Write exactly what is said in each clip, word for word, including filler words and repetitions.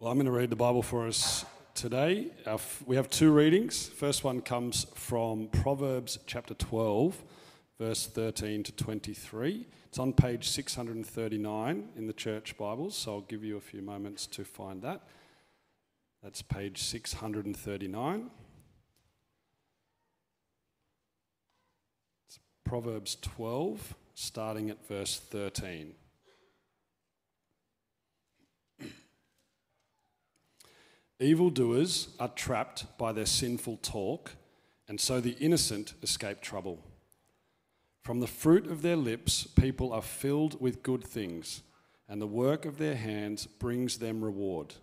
Well, I'm going to read the Bible for us today. Uh, we have two readings. First one comes from Proverbs chapter twelve, verse thirteen to twenty-three. It's on page six hundred thirty-nine in the church Bibles, so I'll give you a few moments to find that. That's page six hundred thirty-nine. It's Proverbs twelve, starting at verse thirteen. Evildoers are trapped by their sinful talk, and so the innocent escape trouble. From the fruit of their lips, people are filled with good things, and the work of their hands brings them reward.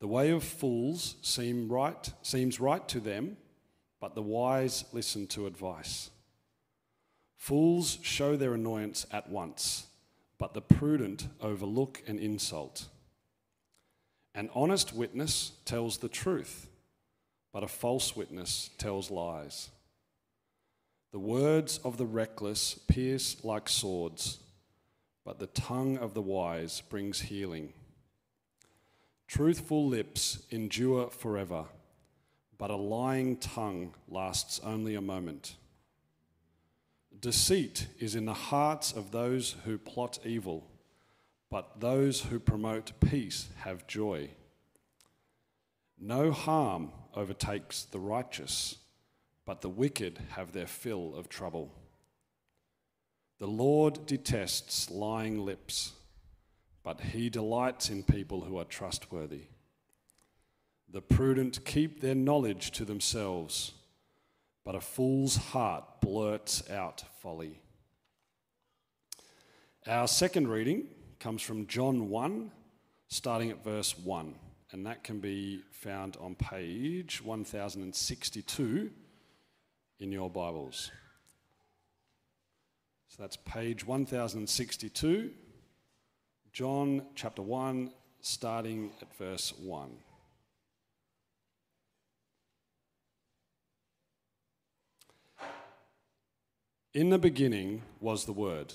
The way of fools seem right, seems right to them, but the wise listen to advice. Fools show their annoyance at once, but the prudent overlook an insult. An honest witness tells the truth, but a false witness tells lies. The words of the reckless pierce like swords, but the tongue of the wise brings healing. Truthful lips endure forever, but a lying tongue lasts only a moment. Deceit is in the hearts of those who plot evil, but those who promote peace have joy. No harm overtakes the righteous, but the wicked have their fill of trouble. The Lord detests lying lips, but he delights in people who are trustworthy. The prudent keep their knowledge to themselves, but a fool's heart blurts out folly. Our second reading comes from John one, starting at verse one, and that can be found on page one thousand sixty-two in your Bibles. So that's page one thousand sixty-two, John chapter one, starting at verse one. In the beginning was the Word,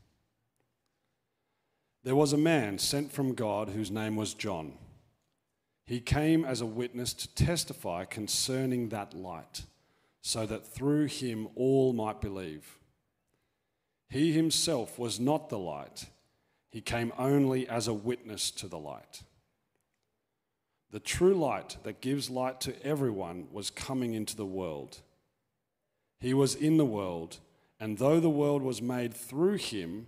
There was a man sent from God whose name was John. He came as a witness to testify concerning that light, so that through him all might believe. He himself was not the light. He came only as a witness to the light. The true light that gives light to everyone was coming into the world. He was in the world, and though the world was made through him,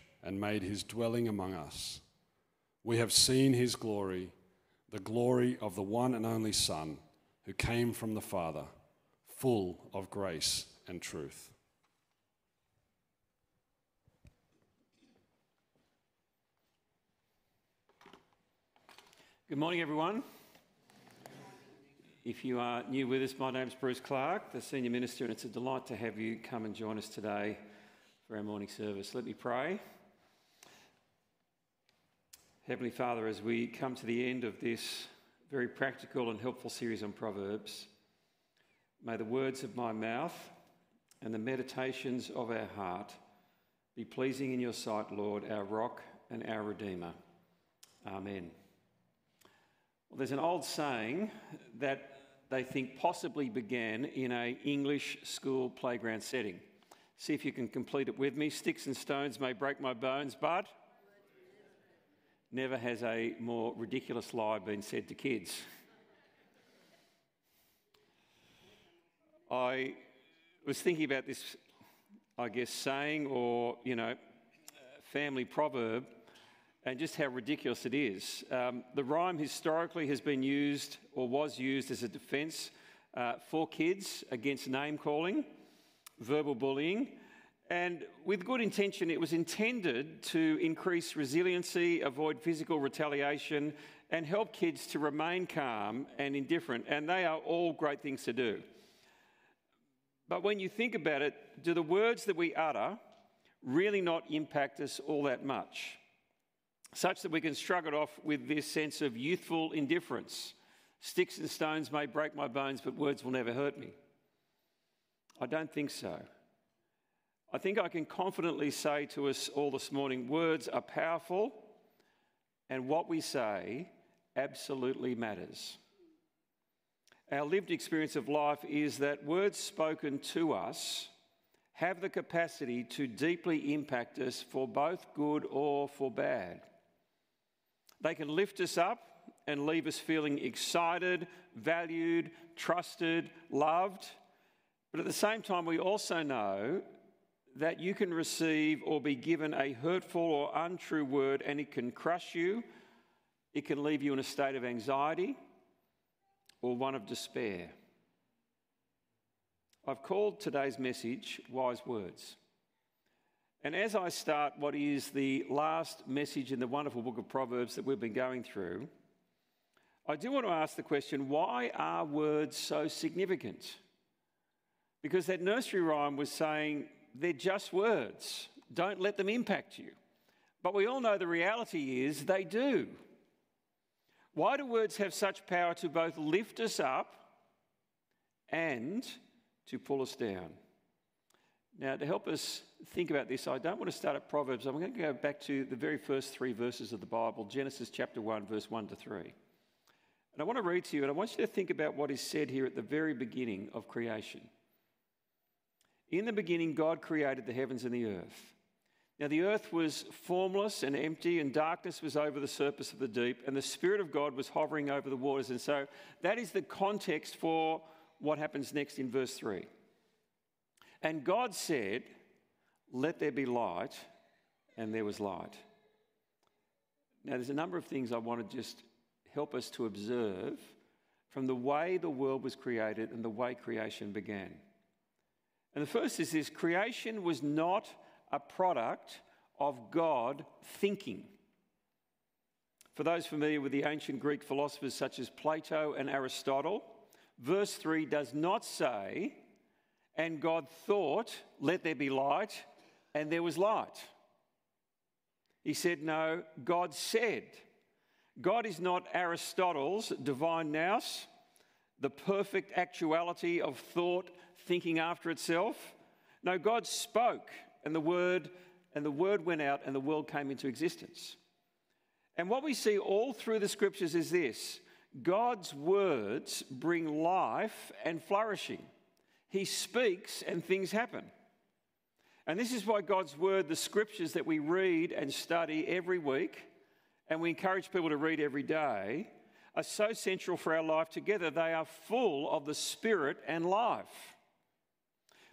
and made his dwelling among us. We have seen his glory, the glory of the one and only Son, who came from the Father, full of grace and truth. Good morning, everyone. If you are new with us, my name's Bruce Clark, the Senior Minister, and it's a delight to have you come and join us today for our morning service. Let me pray. Heavenly Father, as we come to the end of this very practical and helpful series on Proverbs, may the words of my mouth and the meditations of our heart be pleasing in your sight, Lord, our rock and our Redeemer. Amen. Well, there's an old saying that they think possibly began in an English school playground setting. See if you can complete it with me. Sticks and stones may break my bones, but... never has a more ridiculous lie been said to kids. I was thinking about this, I guess, saying or, you know, family proverb, and just how ridiculous it is. Um, the rhyme historically has been used or was used as a defence uh, for kids against name-calling, verbal bullying, and with good intention, it was intended to increase resiliency, avoid physical retaliation, and help kids to remain calm and indifferent, and they are all great things to do. But when you think about it, do the words that we utter really not impact us all that much, such that we can shrug it off with this sense of youthful indifference? Sticks and stones may break my bones, but words will never hurt me. I don't think so. I think I can confidently say to us all this morning, words are powerful, and what we say absolutely matters. Our lived experience of life is that words spoken to us have the capacity to deeply impact us for both good or for bad. They can lift us up and leave us feeling excited, valued, trusted, loved. But at the same time, we also know that you can receive or be given a hurtful or untrue word, and it can crush you. It can leave you in a state of anxiety or one of despair. I've called today's message Wise Words. And as I start what is the last message in the wonderful book of Proverbs that we've been going through, I do want to ask the question, why are words so significant? Because that nursery rhyme was saying, they're just words, don't let them impact you. But we all know the reality is they do. Why do words have such power to both lift us up and to pull us down? Now, to help us think about this, I don't want to start at Proverbs. I'm going to go back to the very first three verses of the Bible, Genesis chapter one, verse one to three. And I want to read to you, and I want you to think about what is said here at the very beginning of creation. In the beginning, God created the heavens and the earth. Now, the earth was formless and empty, and darkness was over the surface of the deep, and the Spirit of God was hovering over the waters. And so that is the context for what happens next in verse three. And God said, let there be light, and there was light. Now, there's a number of things I want to just help us to observe from the way the world was created and the way creation began. And the first is this: creation was not a product of God thinking. For those familiar with the ancient Greek philosophers such as Plato and Aristotle, verse three does not say, and God thought, let there be light, and there was light. He said, no, God said. God is not Aristotle's divine nous, the perfect actuality of thought thinking after itself. No, God spoke, and the word, and the word went out, and the world came into existence. And what we see all through the scriptures is this: God's words bring life and flourishing. He speaks and things happen. And this is why God's word, the scriptures that we read and study every week, and we encourage people to read every day, are so central for our life together. They are full of the Spirit and life.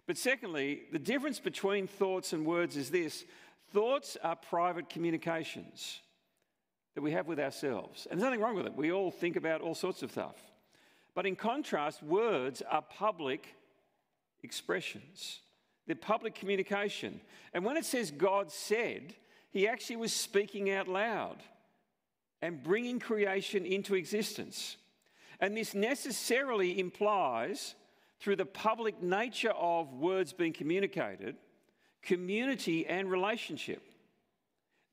But secondly, the difference between thoughts and words is this: thoughts are private communications that we have with ourselves. And there's nothing wrong with it. We all think about all sorts of stuff. But in contrast, words are public expressions. They're public communication. And when it says God said, he actually was speaking out loud and bringing creation into existence. And this necessarily implies, through the public nature of words being communicated, community and relationship.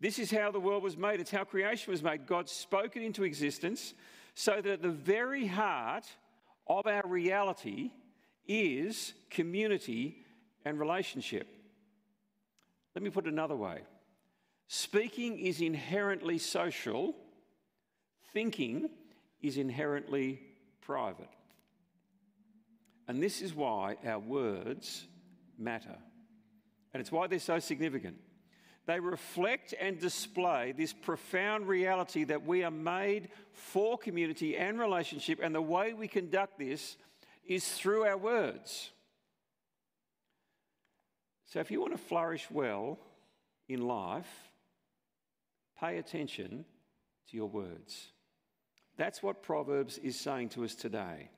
This is how the world was made. It's how creation was made. God spoke it into existence so that at the very heart of our reality is community and relationship. Let me put it another way. Speaking is inherently social. Thinking is inherently private. And this is why our words matter. And it's why they're so significant. They reflect and display this profound reality that we are made for community and relationship, and the way we conduct this is through our words. So if you want to flourish well in life, pay attention to your words. That's what Proverbs is saying to us today.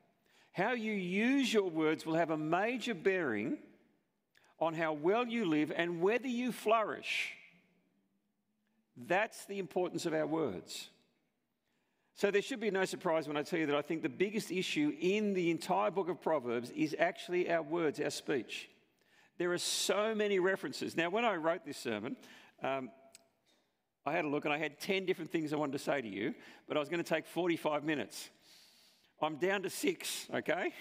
How you use your words will have a major bearing on how well you live and whether you flourish. That's the importance of our words. So there should be no surprise when I tell you that I think the biggest issue in the entire book of Proverbs is actually our words, our speech. There are so many references. Now, when I wrote this sermon, um, I had a look and I had ten different things I wanted to say to you, but I was going to take forty-five minutes. I'm down to six, okay?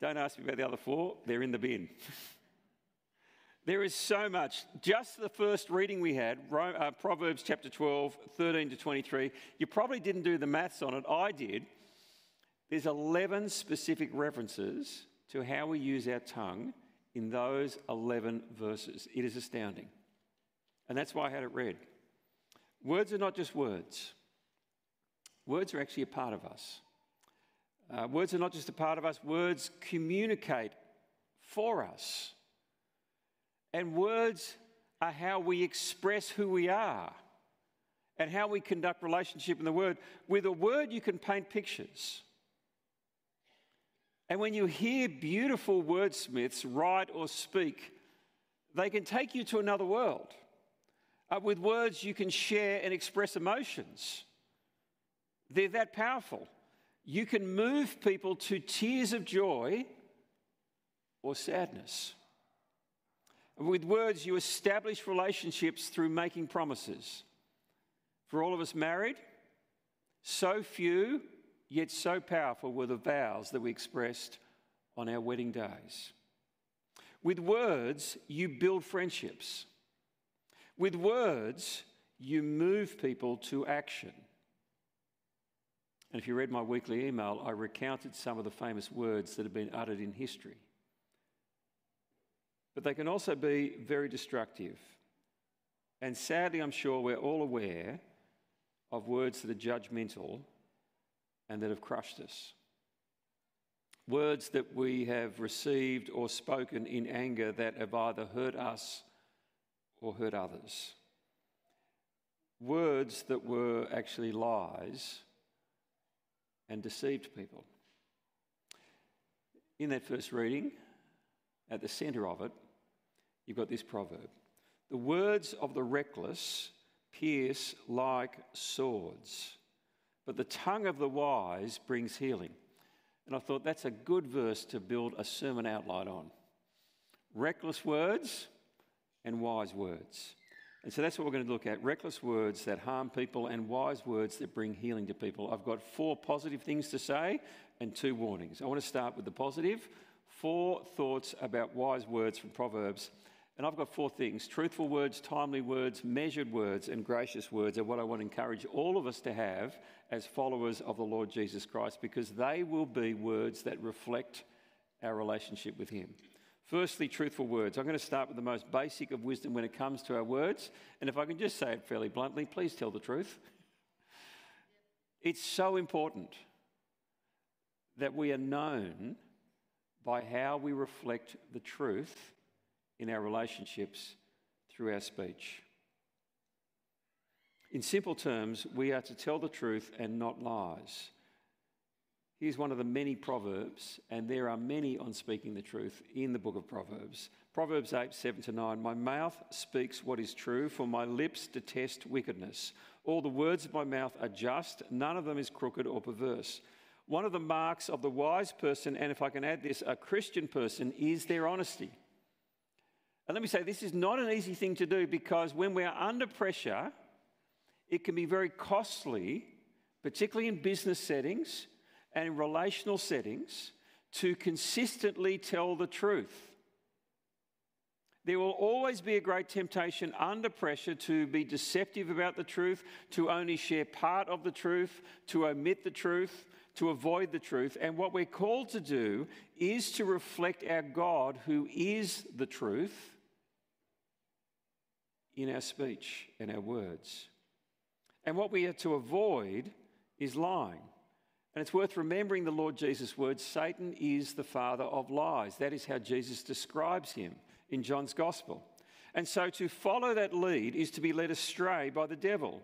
Don't ask me about the other four. They're in the bin. There is so much. Just the first reading we had, Proverbs chapter twelve, thirteen to twenty-three, you probably didn't do the maths on it. I did. There's eleven specific references to how we use our tongue in those eleven verses. It is astounding. And that's why I had it read. Words are not just words. Words are actually a part of us. Uh, words are not just a part of us. Words communicate for us. And words are how we express who we are and how we conduct relationship in the word. With a word, you can paint pictures. And when you hear beautiful wordsmiths write or speak, they can take you to another world. Uh, with words, you can share and express emotions. They're that powerful. You can move people to tears of joy or sadness. With words, you establish relationships through making promises. For all of us married, so few yet so powerful were the vows that we expressed on our wedding days. With words, you build friendships. With words, you move people to action. And if you read my weekly email, I recounted some of the famous words that have been uttered in history. But they can also be very destructive. And sadly, I'm sure we're all aware of words that are judgmental and that have crushed us. Words that we have received or spoken in anger that have either hurt us or hurt others. Words that were actually lies and deceived people. In that first reading, at the centre of it, you've got this proverb. The words of the reckless pierce like swords, but the tongue of the wise brings healing. And I thought that's a good verse to build a sermon outline on. Reckless words and wise words. And so that's what we're going to look at. Reckless words that harm people and wise words that bring healing to people. I've got four positive things to say and two warnings. I want to start with the positive. Four thoughts about wise words from Proverbs. And I've got four things. Truthful words, timely words, measured words, and gracious words are what I want to encourage all of us to have as followers of the Lord Jesus Christ, because they will be words that reflect our relationship with him. Firstly, truthful words. I'm going to start with the most basic of wisdom when it comes to our words. And if I can just say it fairly bluntly, please tell the truth. It's so important that we are known by how we reflect the truth in our relationships through our speech. In simple terms, we are to tell the truth and not lies. Here's one of the many proverbs, and there are many on speaking the truth in the book of Proverbs. Proverbs eight, seven to nine, my mouth speaks what is true, for my lips detest wickedness. All the words of my mouth are just, none of them is crooked or perverse. One of the marks of the wise person, and if I can add this, a Christian person, is their honesty. And let me say, this is not an easy thing to do because when we are under pressure, it can be very costly, particularly in business settings and in relational settings, to consistently tell the truth. There will always be a great temptation under pressure to be deceptive about the truth, to only share part of the truth, to omit the truth, to avoid the truth. And what we're called to do is to reflect our God, who is the truth, in our speech and our words. And what we are to avoid is lying. And it's worth remembering the Lord Jesus' words, Satan is the father of lies. That is how Jesus describes him in John's Gospel. And so to follow that lead is to be led astray by the devil.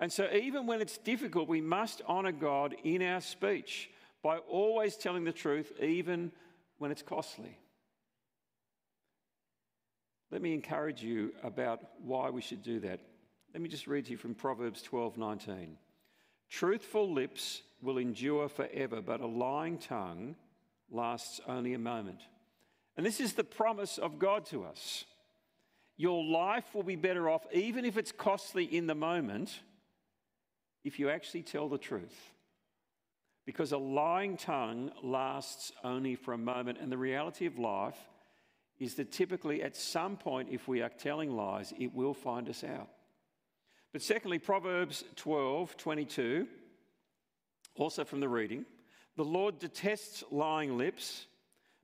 And so even when it's difficult, we must honour God in our speech by always telling the truth, even when it's costly. Let me encourage you about why we should do that. Let me just read to you from Proverbs twelve nineteen. Truthful lips will endure forever, but a lying tongue lasts only a moment. And this is the promise of God to us. Your life will be better off, even if it's costly in the moment, if you actually tell the truth. Because a lying tongue lasts only for a moment. And the reality of life is that typically at some point, if we are telling lies, it will find us out. But secondly, Proverbs twelve twenty-two, also from the reading, the Lord detests lying lips,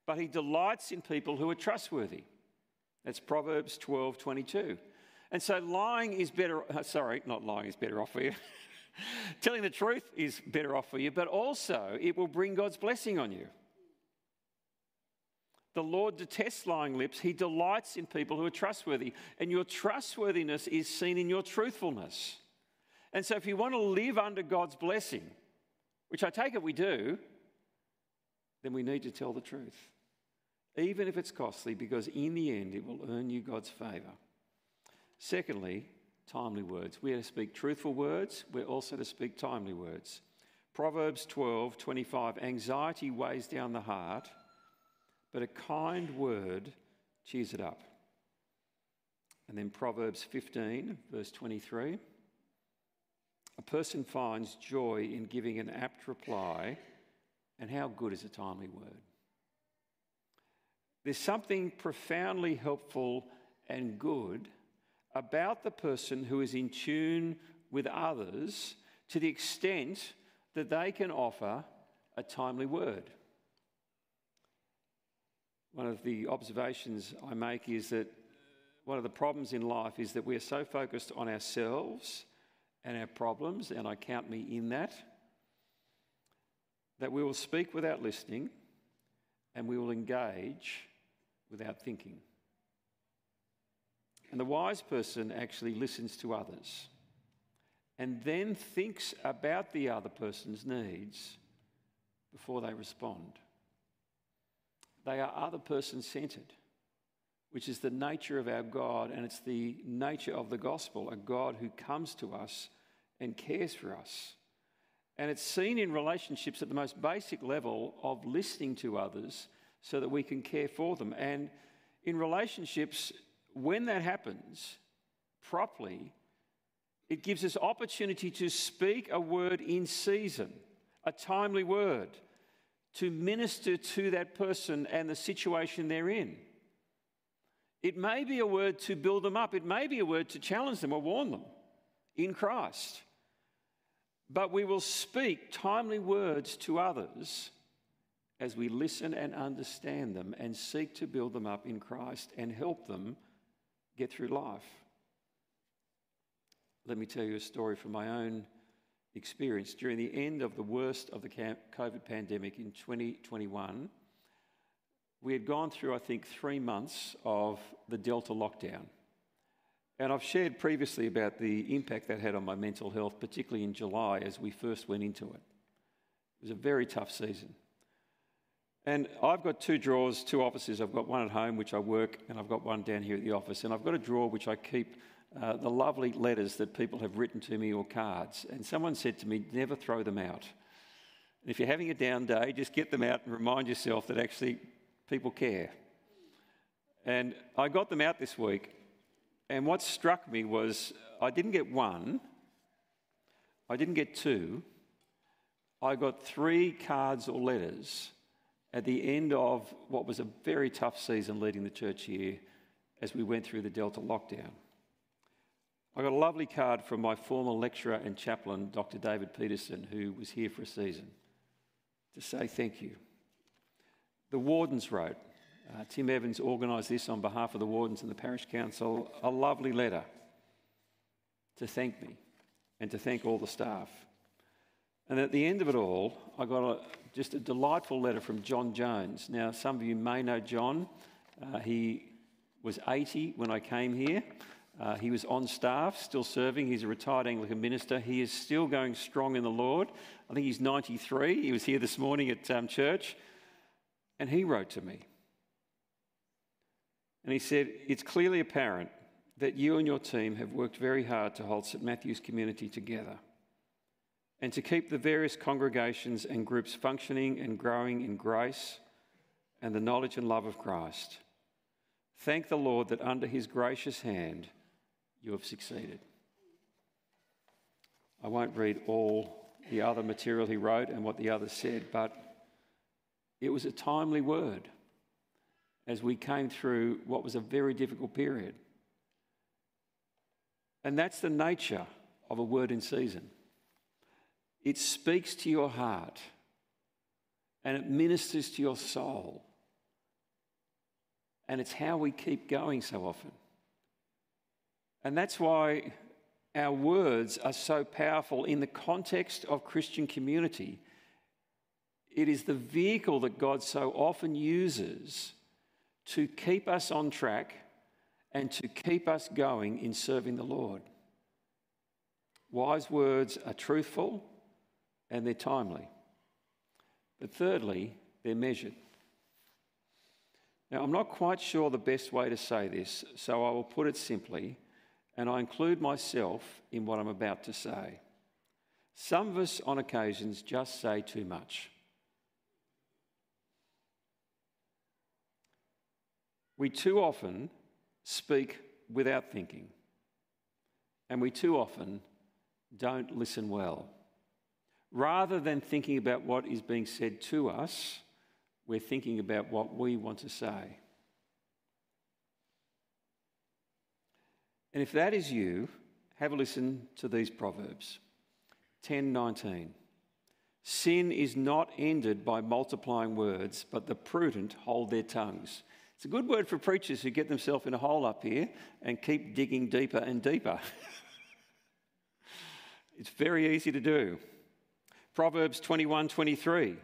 but he delights in people who are trustworthy. That's Proverbs twelve twenty-two. And so lying is better, sorry, not lying is better off for you. Telling the truth is better off for you, but also it will bring God's blessing on you. The Lord detests lying lips. He delights in people who are trustworthy. And your trustworthiness is seen in your truthfulness. And so if you want to live under God's blessing, which I take it we do, then we need to tell the truth. Even if it's costly, because in the end it will earn you God's favour. Secondly, timely words. We are to speak truthful words. We're also to speak timely words. Proverbs twelve twenty-five, anxiety weighs down the heart, but a kind word cheers it up. And then Proverbs fifteen, verse twenty-three. A person finds joy in giving an apt reply, and how good is a timely word? There's something profoundly helpful and good about the person who is in tune with others to the extent that they can offer a timely word. One of the observations I make is that one of the problems in life is that we are so focused on ourselves and our problems, and I count me in that, that we will speak without listening and we will engage without thinking. And the wise person actually listens to others and then thinks about the other person's needs before they respond. They are other person-centred, which is the nature of our God, and it's the nature of the gospel, a God who comes to us and cares for us. And it's seen in relationships at the most basic level of listening to others so that we can care for them. And in relationships, when that happens properly, it gives us opportunity to speak a word in season, a timely word, to minister to that person and the situation they're in. It may be a word to build them up. It may be a word to challenge them or warn them in Christ. But we will speak timely words to others as we listen and understand them and seek to build them up in Christ and help them get through life. Let me tell you a story from my own experience. During the end of the worst of the COVID pandemic in twenty twenty-one, we had gone through, I think, three months of the Delta lockdown. And I've shared previously about the impact that had on my mental health, particularly in July as we first went into it. It was a very tough season. And I've got two drawers, two offices. I've got one at home, which I work, and I've got one down here at the office. And I've got a drawer which I keep uh, the lovely letters that people have written to me or cards. And someone said to me, never throw them out. And if you're having a down day, just get them out and remind yourself that actually people care. And I got them out this week. And what struck me was I didn't get one, I didn't get two, I got three cards or letters at the end of what was a very tough season leading the church here as we went through the Delta lockdown. I got a lovely card from my former lecturer and chaplain, Doctor David Peterson, who was here for a season, to say thank you. The wardens wrote, Uh, Tim Evans organised this on behalf of the wardens and the parish council, a lovely letter to thank me and to thank all the staff. And at the end of it all, I got a, just a delightful letter from John Jones. Now, some of you may know John. Uh, he was eighty when I came here. Uh, he was on staff, still serving. He's a retired Anglican minister. He is still going strong in the Lord. I think he's ninety-three. He was here this morning at um, church. And he wrote to me. And he said, "It's clearly apparent that you and your team have worked very hard to hold Saint Matthew's community together and to keep the various congregations and groups functioning and growing in grace and the knowledge and love of Christ. Thank the Lord that under his gracious hand you have succeeded." I won't read all the other material he wrote and what the others said, but it was a timely word as we came through what was a very difficult period. And that's the nature of a word in season. It speaks to your heart and it ministers to your soul. And it's how we keep going so often. And that's why our words are so powerful in the context of Christian community. It is the vehicle that God so often uses to keep us on track and to keep us going in serving the Lord. Wise words are truthful and they're timely. But thirdly, they're measured. Now, I'm not quite sure the best way to say this, so I will put it simply, and I include myself in what I'm about to say. Some of us on occasions just say too much. We too often speak without thinking, and we too often don't listen well. Rather than thinking about what is being said to us, we're thinking about what we want to say. And if that is you, have a listen to these Proverbs. ten nineteen. Sin is not ended by multiplying words, but the prudent hold their tongues. It's a good word for preachers who get themselves in a hole up here and keep digging deeper and deeper. It's very easy to do. Proverbs twenty-one twenty-three.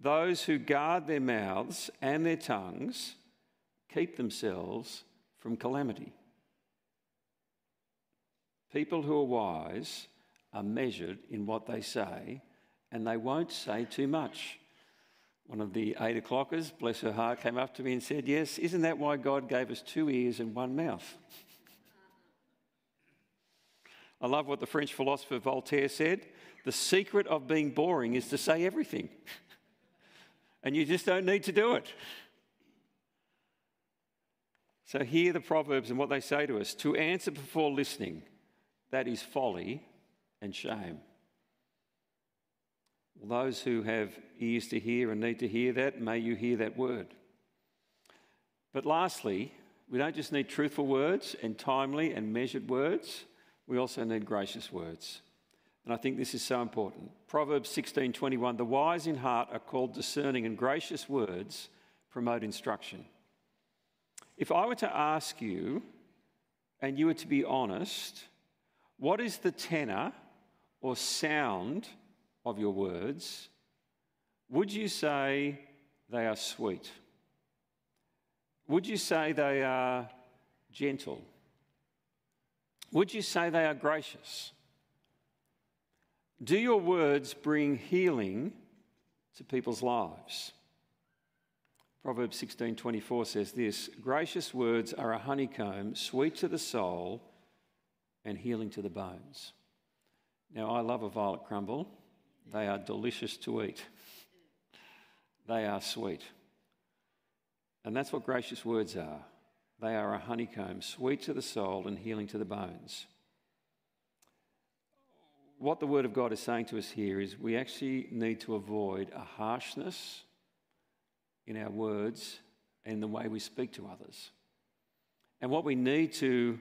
Those who guard their mouths and their tongues keep themselves from calamity. People who are wise are measured in what they say, and they won't say too much. One of the eight o'clockers, bless her heart, came up to me and said, "Yes, isn't that why God gave us two ears and one mouth?" I love what the French philosopher Voltaire said. The secret of being boring is to say everything. And you just don't need to do it. So hear the Proverbs and what they say to us. To answer before listening, that is folly and shame. Well, those who have ears to hear and need to hear that, may you hear that word. But lastly, we don't just need truthful words and timely and measured words. We also need gracious words. And I think this is so important. Proverbs sixteen twenty-one, the wise in heart are called discerning, and gracious words promote instruction. If I were to ask you, and you were to be honest, what is the tenor or sound of your words, would you say they are sweet? Would you say they are gentle? Would you say they are gracious? Do your words bring healing to people's lives? Proverbs sixteen twenty-four says this, gracious words are a honeycomb, sweet to the soul and healing to the bones. Now, I love a violet crumble. They are delicious to eat. They are sweet. And that's what gracious words are. They are a honeycomb, sweet to the soul and healing to the bones. What the Word of God is saying to us here is we actually need to avoid a harshness in our words and the way we speak to others. And what we need to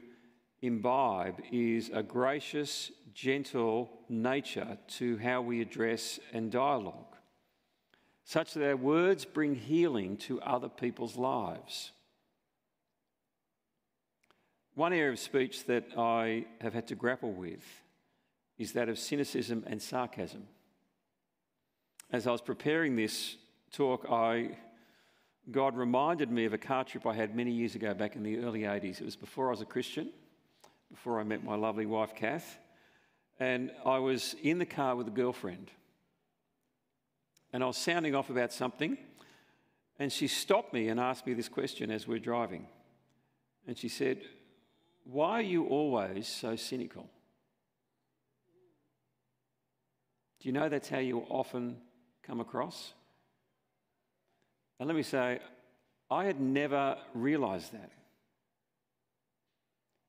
imbibe is a gracious, gentle nature to how we address and dialogue, such that our words bring healing to other people's lives. One area of speech that I have had to grapple with is that of cynicism and sarcasm. as I was preparing this talk, I, God reminded me of a car trip I had many years ago back in the early eighties. It was before I was a Christian, before I met my lovely wife, Kath. And I was in the car with a girlfriend. And I was sounding off about something. And she stopped me and asked me this question as we're driving. And she said, "Why are you always so cynical? Do you know that's how you often come across?" And let me say, I had never realised that.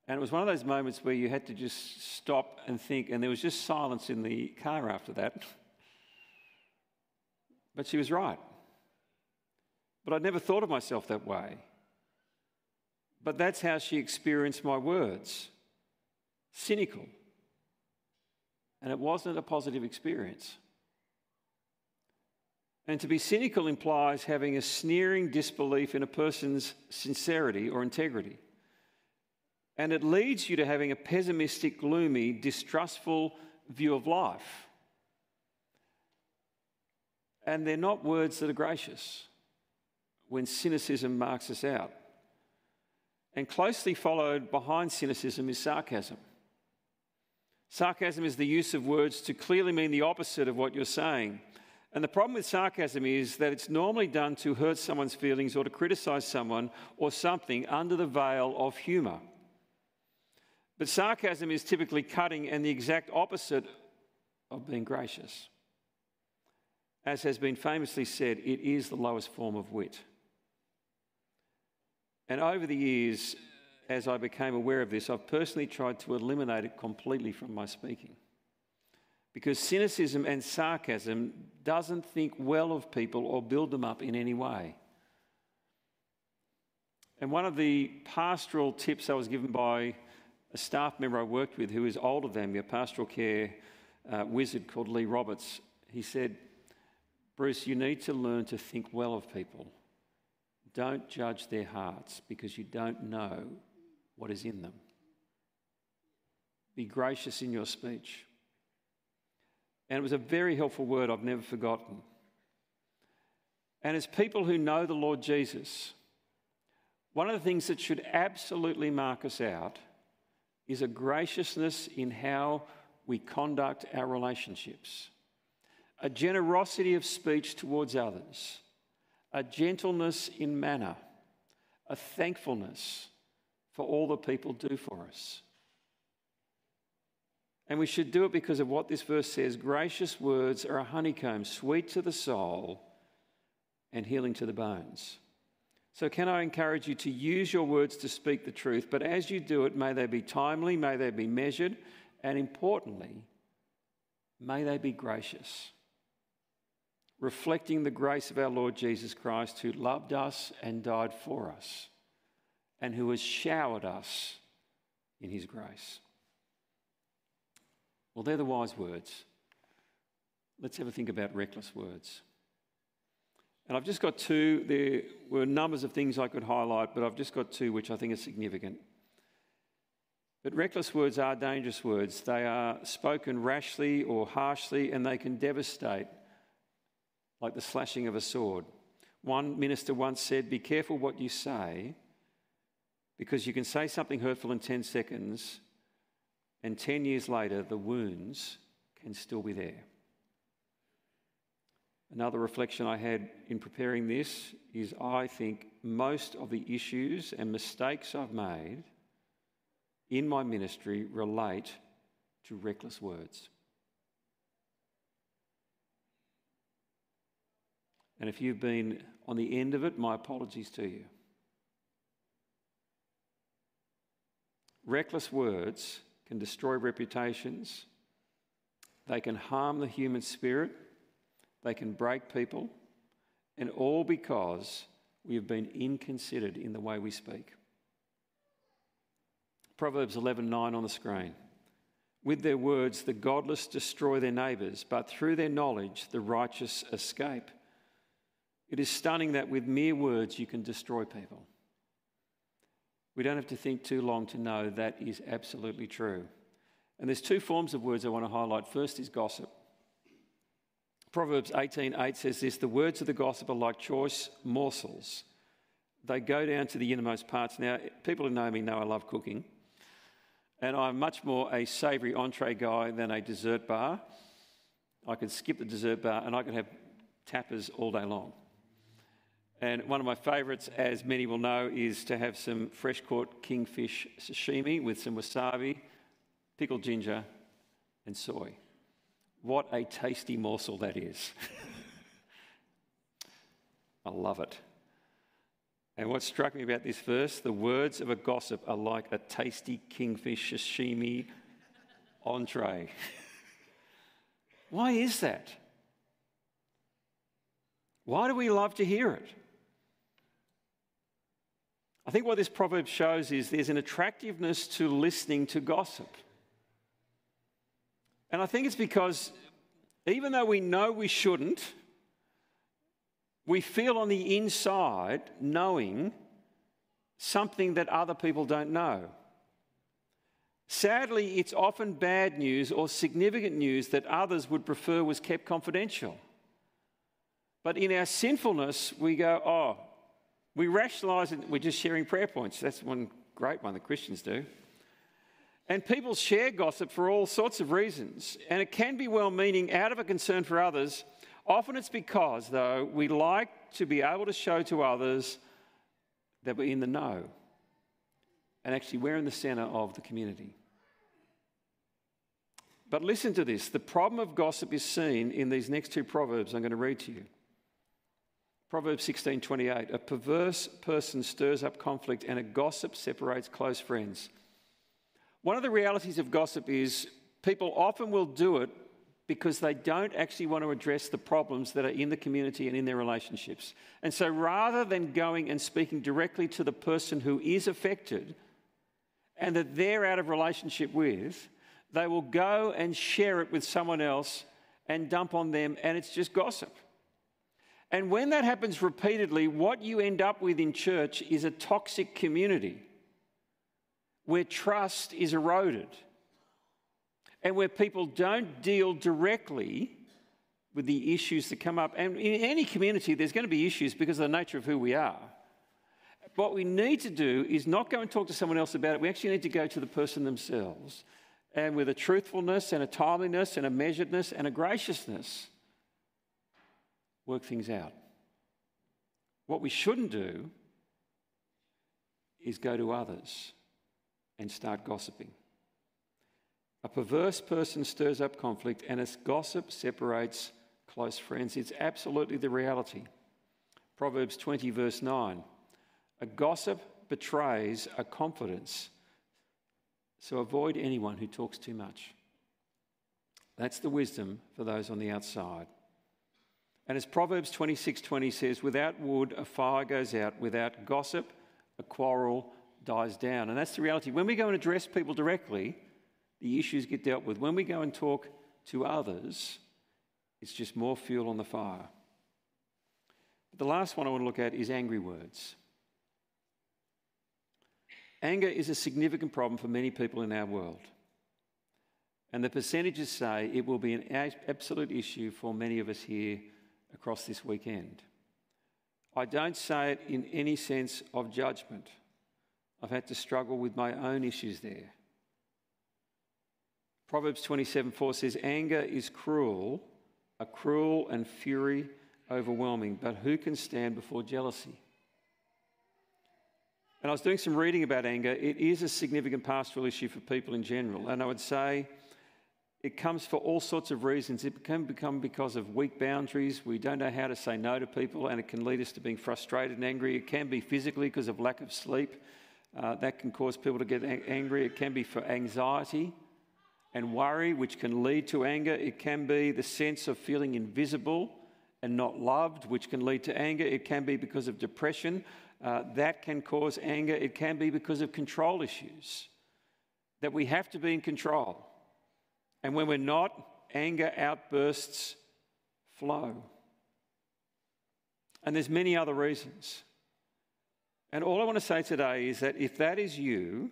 And it was one of those moments where you had to just stop and think, and there was just silence in the car after that. But she was right. But I'd never thought of myself that way. But that's how she experienced my words. Cynical. And it wasn't a positive experience. And to be cynical implies having a sneering disbelief in a person's sincerity or integrity. And it leads you to having a pessimistic, gloomy, distrustful view of life. And they're not words that are gracious when cynicism marks us out. And closely followed behind cynicism is sarcasm. Sarcasm is the use of words to clearly mean the opposite of what you're saying. And the problem with sarcasm is that it's normally done to hurt someone's feelings or to criticise someone or something under the veil of humour. But sarcasm is typically cutting and the exact opposite of being gracious. As has been famously said, it is the lowest form of wit. And over the years, as I became aware of this, I've personally tried to eliminate it completely from my speaking. Because cynicism and sarcasm doesn't think well of people or build them up in any way. And one of the pastoral tips I was given by a staff member I worked with who is older than me, a pastoral care uh, wizard called Lee Roberts, he said, "Bruce, you need to learn to think well of people. Don't judge their hearts because you don't know what is in them. Be gracious in your speech." And it was a very helpful word I've never forgotten. And as people who know the Lord Jesus, one of the things that should absolutely mark us out is a graciousness in how we conduct our relationships, a generosity of speech towards others, a gentleness in manner, a thankfulness for all that people do for us. And we should do it because of what this verse says. Gracious words are a honeycomb, sweet to the soul and healing to the bones. So can I encourage you to use your words to speak the truth, but as you do it, may they be timely, may they be measured, and importantly, may they be gracious, reflecting the grace of our Lord Jesus Christ, who loved us and died for us, and who has showered us in his grace. Well, they're the wise words. Let's have a think about reckless words. And I've just got two. There were numbers of things I could highlight, but I've just got two which I think are significant. But reckless words are dangerous words. They are spoken rashly or harshly, and they can devastate, like the slashing of a sword. One minister once said, "Be careful what you say, because you can say something hurtful in ten seconds, and ten years later, the wounds can still be there." Another reflection I had in preparing this is I think most of the issues and mistakes I've made in my ministry relate to reckless words. And if you've been on the end of it, my apologies to you. Reckless words can destroy reputations, they can harm the human spirit, they can break people, and all because we have been inconsidered in the way we speak. Proverbs eleven nine on the screen. "With their words, the godless destroy their neighbours, but through their knowledge, the righteous escape." It is stunning that with mere words, you can destroy people. We don't have to think too long to know that is absolutely true. And there's two forms of words I want to highlight. First is gossip. Proverbs eighteen eight says this, the words of the gossip are like choice morsels. They go down to the innermost parts. Now, people who know me know I love cooking, and I'm much more a savoury entree guy than a dessert bar. I can skip the dessert bar and I can have tapas all day long. And one of my favourites, as many will know, is to have some fresh-caught kingfish sashimi with some wasabi, pickled ginger and soy. What a tasty morsel that is. I love it. And what struck me about this verse, the words of a gossip are like a tasty kingfish sashimi entree. Why is that? Why do we love to hear it? I think what this proverb shows is there's an attractiveness to listening to gossip. And I think it's because even though we know we shouldn't, we feel on the inside knowing something that other people don't know. Sadly, it's often bad news or significant news that others would prefer was kept confidential. But in our sinfulness, we go, oh, we rationalise it, we're just sharing prayer points. That's one great one that Christians do. And people share gossip for all sorts of reasons, and it can be well-meaning out of a concern for others. Often it's because, though, we like to be able to show to others that we're in the know. And actually, we're in the centre of the community. But listen to this. The problem of gossip is seen in these next two proverbs I'm going to read to you. Proverbs sixteen twenty-eight, a perverse person stirs up conflict and a gossip separates close friends. One of the realities of gossip is people often will do it because they don't actually want to address the problems that are in the community and in their relationships. And so rather than going and speaking directly to the person who is affected and that they're out of relationship with, they will go and share it with someone else and dump on them, and it's just gossip. And when that happens repeatedly, what you end up with in church is a toxic community where trust is eroded, and where people don't deal directly with the issues that come up. And in any community, there's going to be issues because of the nature of who we are. What we need to do is not go and talk to someone else about it. We actually need to go to the person themselves, and with a truthfulness and a timeliness and a measuredness and a graciousness, work things out. What we shouldn't do is go to others and start gossiping. A perverse person stirs up conflict, and as gossip separates close friends. It's absolutely the reality. Proverbs twenty, verse nine. A gossip betrays a confidence, so avoid anyone who talks too much. That's the wisdom for those on the outside. And as Proverbs twenty-six twenty says, without wood, a fire goes out. Without gossip, a quarrel dies down. And that's the reality. When we go and address people directly, the issues get dealt with. When we go and talk to others, it's just more fuel on the fire. But the last one I want to look at is angry words. Anger is a significant problem for many people in our world. And the percentages say it will be an absolute issue for many of us here across this weekend. I don't say it in any sense of judgment. I've had to struggle with my own issues there. Proverbs twenty-seven four says, anger is cruel, a cruel and fury overwhelming, but who can stand before jealousy? And I was doing some reading about anger. It is a significant pastoral issue for people in general, and I would say it comes for all sorts of reasons. It can become because of weak boundaries. We don't know how to say no to people, and it can lead us to being frustrated and angry. It can be physically because of lack of sleep. Uh, that can cause people to get a- angry. It can be for anxiety and worry, which can lead to anger. It can be the sense of feeling invisible and not loved, which can lead to anger. It can be because of depression. Uh, that can cause anger. It can be because of control issues, that we have to be in control. And when we're not, anger outbursts flow. And there's many other reasons. And all I want to say today is that if that is you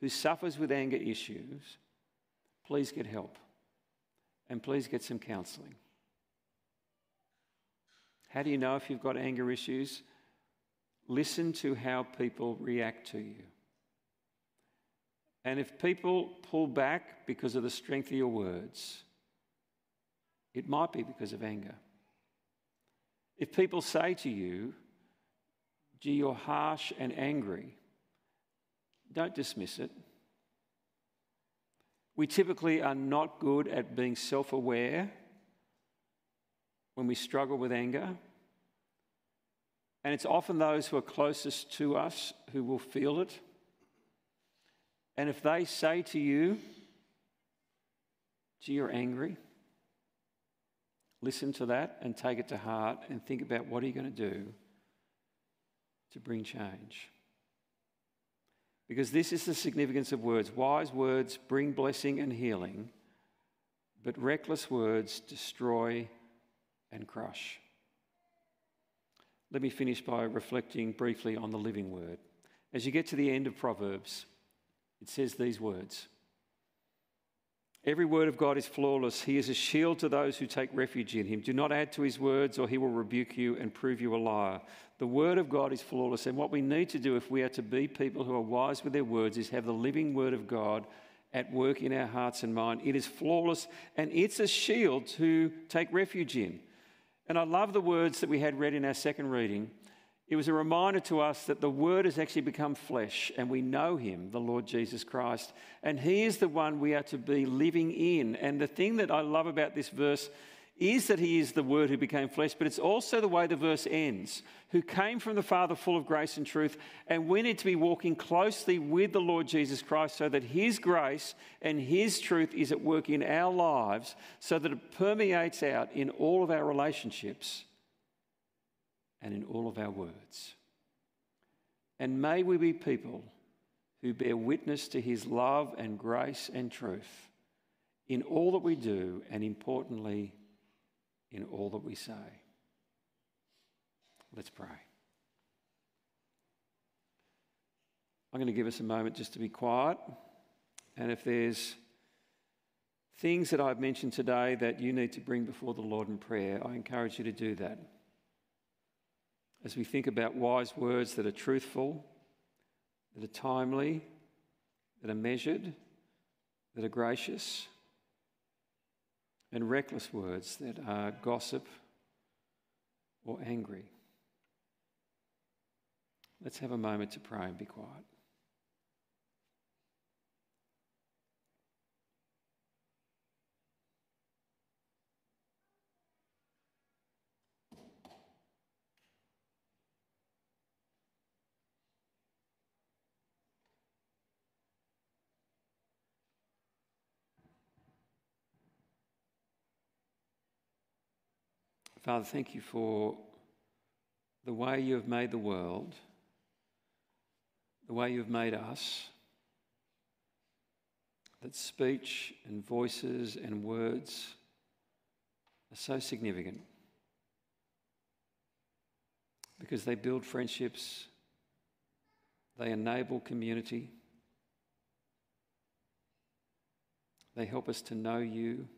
who suffers with anger issues, please get help and please get some counselling. How do you know if you've got anger issues? Listen to how people react to you. And if people pull back because of the strength of your words, it might be because of anger. If people say to you, gee, you're harsh and angry, don't dismiss it. We typically are not good at being self-aware when we struggle with anger. And it's often those who are closest to us who will feel it. And if they say to you, gee, you're angry, listen to that and take it to heart and think about what are you going to do to bring change. Because this is the significance of words. Wise words bring blessing and healing, but reckless words destroy and crush. Let me finish by reflecting briefly on the living word. As you get to the end of Proverbs, it says these words. Every word of God is flawless. He is a shield to those who take refuge in him. Do not add to his words, or he will rebuke you and prove you a liar. The word of God is flawless. And what we need to do if we are to be people who are wise with their words is have the living word of God at work in our hearts and mind. It is flawless and it's a shield to take refuge in. And I love the words that we had read in our second reading. It was a reminder to us that the Word has actually become flesh and we know him, the Lord Jesus Christ. And he is the one we are to be living in. And the thing that I love about this verse is that he is the Word who became flesh, but it's also the way the verse ends, who came from the Father full of grace and truth. And we need to be walking closely with the Lord Jesus Christ so that his grace and his truth is at work in our lives so that it permeates out in all of our relationships and in all of our words. And may we be people who bear witness to his love and grace and truth in all that we do and, importantly, in all that we say. Let's pray. I'm going to give us a moment just to be quiet. And if there's things that I've mentioned today that you need to bring before the Lord in prayer, I encourage you to do that. As we think about wise words that are truthful, that are timely, that are measured, that are gracious, and reckless words that are gossip or angry. Let's have a moment to pray and be quiet. Father, thank you for the way you have made the world, the way you have made us, that speech and voices and words are so significant because they build friendships, they enable community, they help us to know you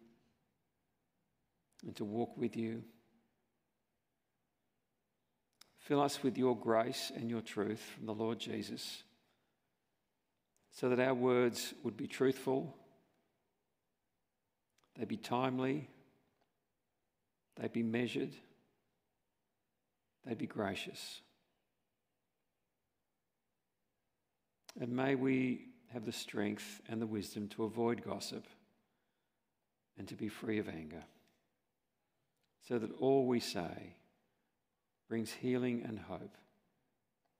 and to walk with you. Fill us with your grace and your truth from the Lord Jesus so that our words would be truthful, they'd be timely, they'd be measured, they'd be gracious. And may we have the strength and the wisdom to avoid gossip and to be free of anger so that all we say brings healing and hope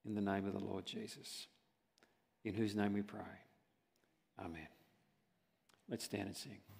in the name of the Lord Jesus, in whose name we pray. Amen. Let's stand and sing.